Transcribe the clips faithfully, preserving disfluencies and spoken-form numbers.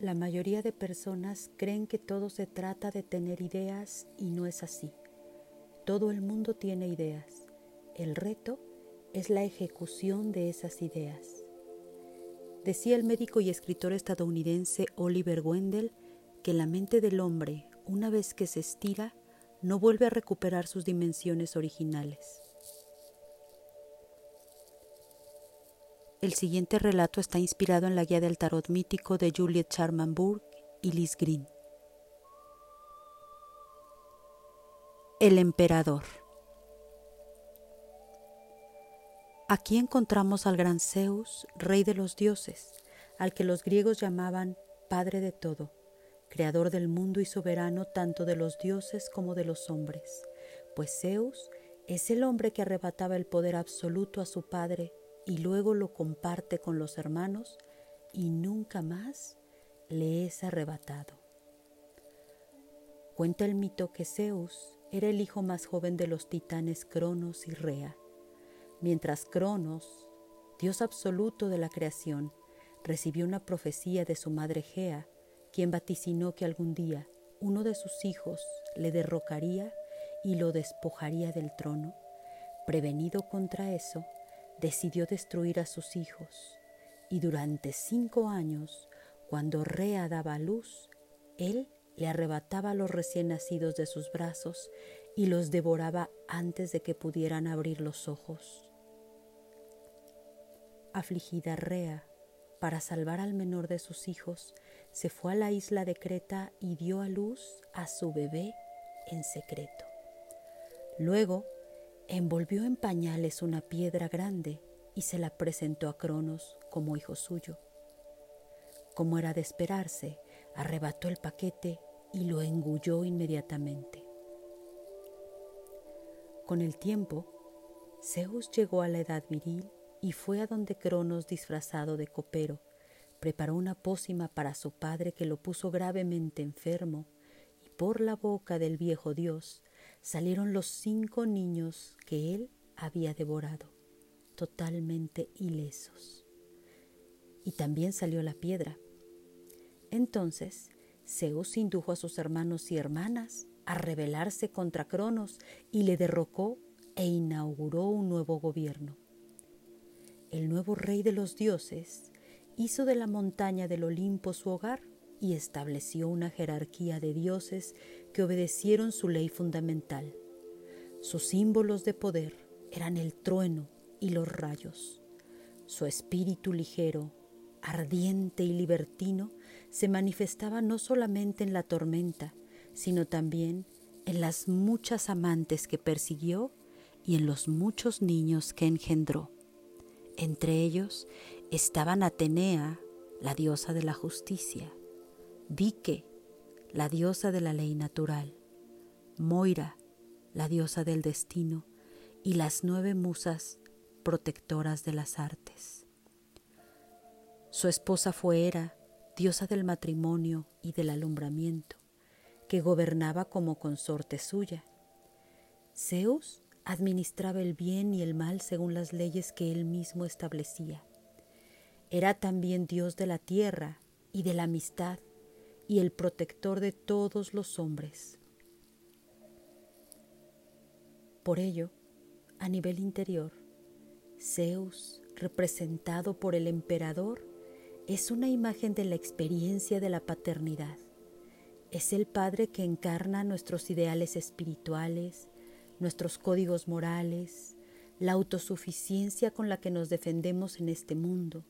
La mayoría de personas creen que todo se trata de tener ideas y no es así. Todo el mundo tiene ideas. El reto es la ejecución de esas ideas. Decía el médico y escritor estadounidense Oliver Wendell que la mente del hombre, una vez que se estira, no vuelve a recuperar sus dimensiones originales. El siguiente relato está inspirado en la guía del tarot mítico de Juliet Charmanburg y Liz Green. El emperador. Aquí encontramos al gran Zeus, rey de los dioses, al que los griegos llamaban padre de todo, creador del mundo y soberano tanto de los dioses como de los hombres, pues Zeus es el hombre que arrebataba el poder absoluto a su padre y luego lo comparte con los hermanos y nunca más le es arrebatado. Cuenta el mito que Zeus era el hijo más joven de los titanes Cronos y Rea. Mientras Cronos, dios absoluto de la creación, recibió una profecía de su madre Gea, quien vaticinó que algún día uno de sus hijos le derrocaría y lo despojaría del trono, prevenido contra eso, decidió destruir a sus hijos, y durante cinco años, cuando Rea daba a luz, él le arrebataba a los recién nacidos de sus brazos y los devoraba antes de que pudieran abrir los ojos. Afligida Rea, para salvar al menor de sus hijos, se fue a la isla de Creta y dio a luz a su bebé en secreto. Luego, envolvió en pañales una piedra grande y se la presentó a Cronos como hijo suyo. Como era de esperarse, arrebató el paquete y lo engulló inmediatamente. Con el tiempo, Zeus llegó a la edad viril y fue a donde Cronos, disfrazado de copero, preparó una pócima para su padre que lo puso gravemente enfermo, y por la boca del viejo dios salieron los cinco niños que él había devorado, totalmente ilesos. Y también salió la piedra. Entonces, Zeus indujo a sus hermanos y hermanas a rebelarse contra Cronos y le derrocó e inauguró un nuevo gobierno. El nuevo rey de los dioses hizo de la montaña del Olimpo su hogar y estableció una jerarquía de dioses que obedecieron su ley fundamental. Sus símbolos de poder eran el trueno y los rayos. Su espíritu ligero, ardiente y libertino se manifestaba no solamente en la tormenta, sino también en las muchas amantes que persiguió y en los muchos niños que engendró. Entre ellos estaban Atenea, la diosa de la justicia, Dike, la diosa de la ley natural, Moira, la diosa del destino, y las nueve musas protectoras de las artes. Su esposa fue Hera, diosa del matrimonio y del alumbramiento, que gobernaba como consorte suya. Zeus administraba el bien y el mal según las leyes que él mismo establecía. Era también dios de la tierra y de la amistad y el protector de todos los hombres. Por ello, a nivel interior, Zeus, representado por el emperador, es una imagen de la experiencia de la paternidad. Es el padre que encarna nuestros ideales espirituales, nuestros códigos morales, la autosuficiencia con la que nos defendemos en este mundo,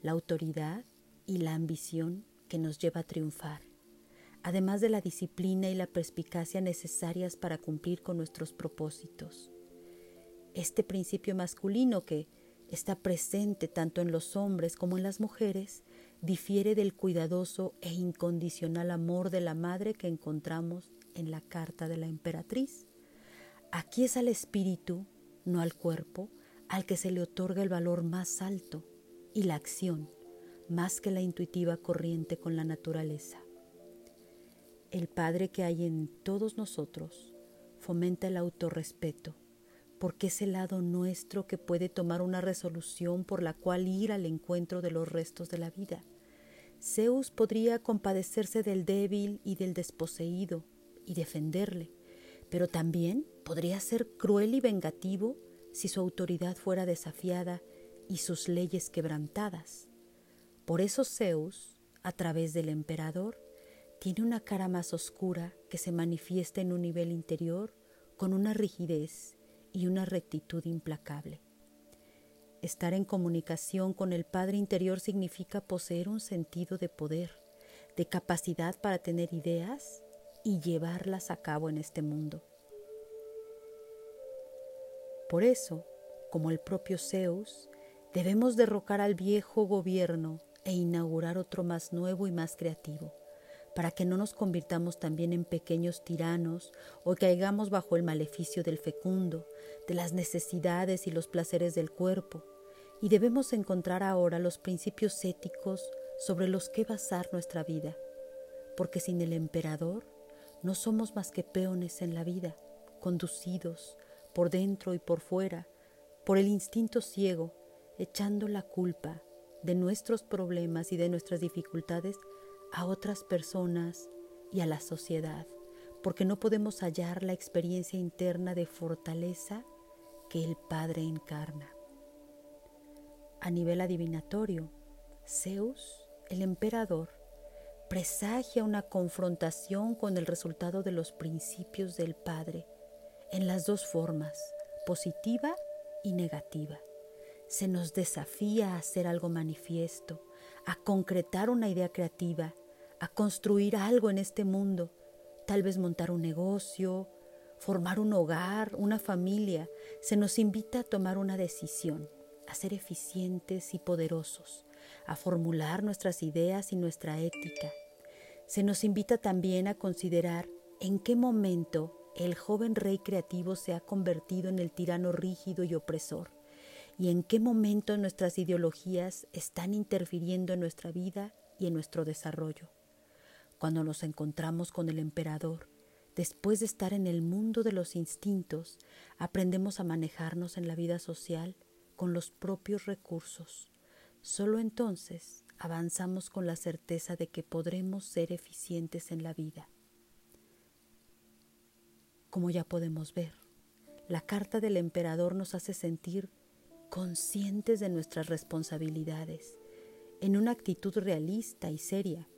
la autoridad y la ambición que nos lleva a triunfar, además de la disciplina y la perspicacia necesarias para cumplir con nuestros propósitos. Este principio masculino que está presente tanto en los hombres como en las mujeres, difiere del cuidadoso e incondicional amor de la madre que encontramos en la carta de la emperatriz. Aquí es al espíritu, no al cuerpo, al que se le otorga el valor más alto y la acción, más que la intuitiva corriente con la naturaleza. El Padre que hay en todos nosotros fomenta el autorrespeto, porque es el lado nuestro que puede tomar una resolución por la cual ir al encuentro de los restos de la vida, Zeus podría compadecerse del débil y del desposeído y defenderle, pero también podría ser cruel y vengativo si su autoridad fuera desafiada y sus leyes quebrantadas. Por eso Zeus, a través del emperador, tiene una cara más oscura que se manifiesta en un nivel interior con una rigidez y una rectitud implacable. Estar en comunicación con el Padre interior significa poseer un sentido de poder, de capacidad para tener ideas y llevarlas a cabo en este mundo. Por eso, como el propio Zeus, debemos derrocar al viejo gobierno e inaugurar otro más nuevo y más creativo, para que no nos convirtamos también en pequeños tiranos o caigamos bajo el maleficio del fecundo, de las necesidades y los placeres del cuerpo, y debemos encontrar ahora los principios éticos sobre los que basar nuestra vida, porque sin el emperador no somos más que peones en la vida, conducidos por dentro y por fuera, por el instinto ciego, echando la culpa de nuestros problemas y de nuestras dificultades a otras personas y a la sociedad, porque no podemos hallar la experiencia interna de fortaleza que el Padre encarna. A nivel adivinatorio, Zeus, el emperador, presagia una confrontación con el resultado de los principios del Padre, en las dos formas, positiva y negativa. Se nos desafía a hacer algo manifiesto, a concretar una idea creativa, a construir algo en este mundo, tal vez montar un negocio, formar un hogar, una familia. Se nos invita a tomar una decisión, a ser eficientes y poderosos, a formular nuestras ideas y nuestra ética. Se nos invita también a considerar en qué momento el joven rey creativo se ha convertido en el tirano rígido y opresor, y en qué momento nuestras ideologías están interfiriendo en nuestra vida y en nuestro desarrollo. Cuando nos encontramos con el emperador, después de estar en el mundo de los instintos, aprendemos a manejarnos en la vida social con los propios recursos. Solo entonces avanzamos con la certeza de que podremos ser eficientes en la vida. Como ya podemos ver, la carta del emperador nos hace sentir conscientes de nuestras responsabilidades, en una actitud realista y seria.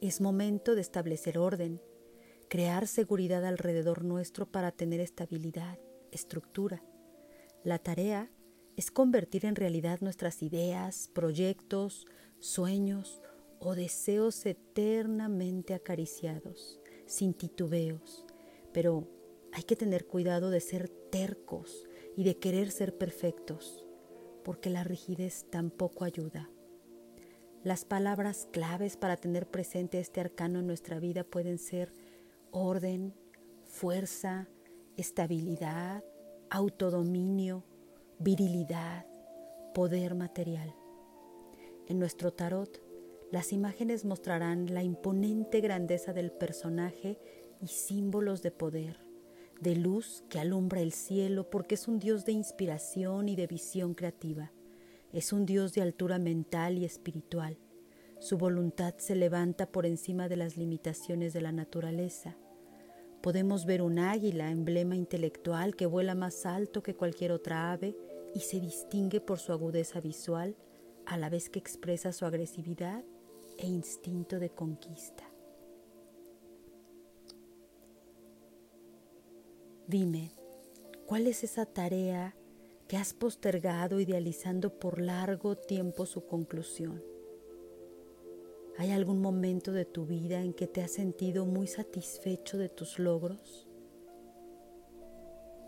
Es momento de establecer orden, crear seguridad alrededor nuestro para tener estabilidad, estructura. La tarea es convertir en realidad nuestras ideas, proyectos, sueños o deseos eternamente acariciados, sin titubeos. Pero hay que tener cuidado de ser tercos y de querer ser perfectos, porque la rigidez tampoco ayuda. Las palabras claves para tener presente este arcano en nuestra vida pueden ser orden, fuerza, estabilidad, autodominio, virilidad, poder material. En nuestro tarot, las imágenes mostrarán la imponente grandeza del personaje y símbolos de poder, de luz que alumbra el cielo, porque es un dios de inspiración y de visión creativa. Es un dios de altura mental y espiritual. Su voluntad se levanta por encima de las limitaciones de la naturaleza. Podemos ver un águila, emblema intelectual, que vuela más alto que cualquier otra ave y se distingue por su agudeza visual, a la vez que expresa su agresividad e instinto de conquista. Dime, ¿cuál es esa tarea que has postergado idealizando por largo tiempo su conclusión? ¿Hay algún momento de tu vida en que te has sentido muy satisfecho de tus logros?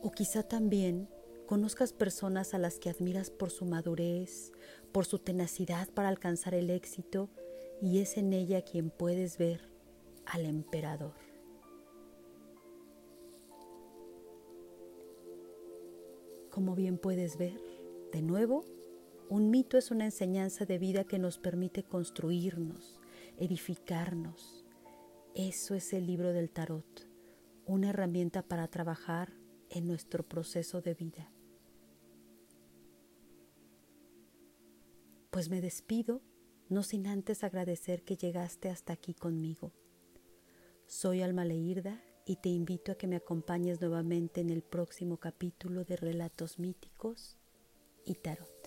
O quizá también conozcas personas a las que admiras por su madurez, por su tenacidad para alcanzar el éxito, y es en ella quien puedes ver al emperador. Como bien puedes ver, de nuevo, un mito es una enseñanza de vida que nos permite construirnos, edificarnos. Eso es el libro del tarot, una herramienta para trabajar en nuestro proceso de vida. Pues me despido no sin antes agradecer que llegaste hasta aquí conmigo. Soy Alma Leirda y te invito a que me acompañes nuevamente en el próximo capítulo de Relatos Míticos y Tarot.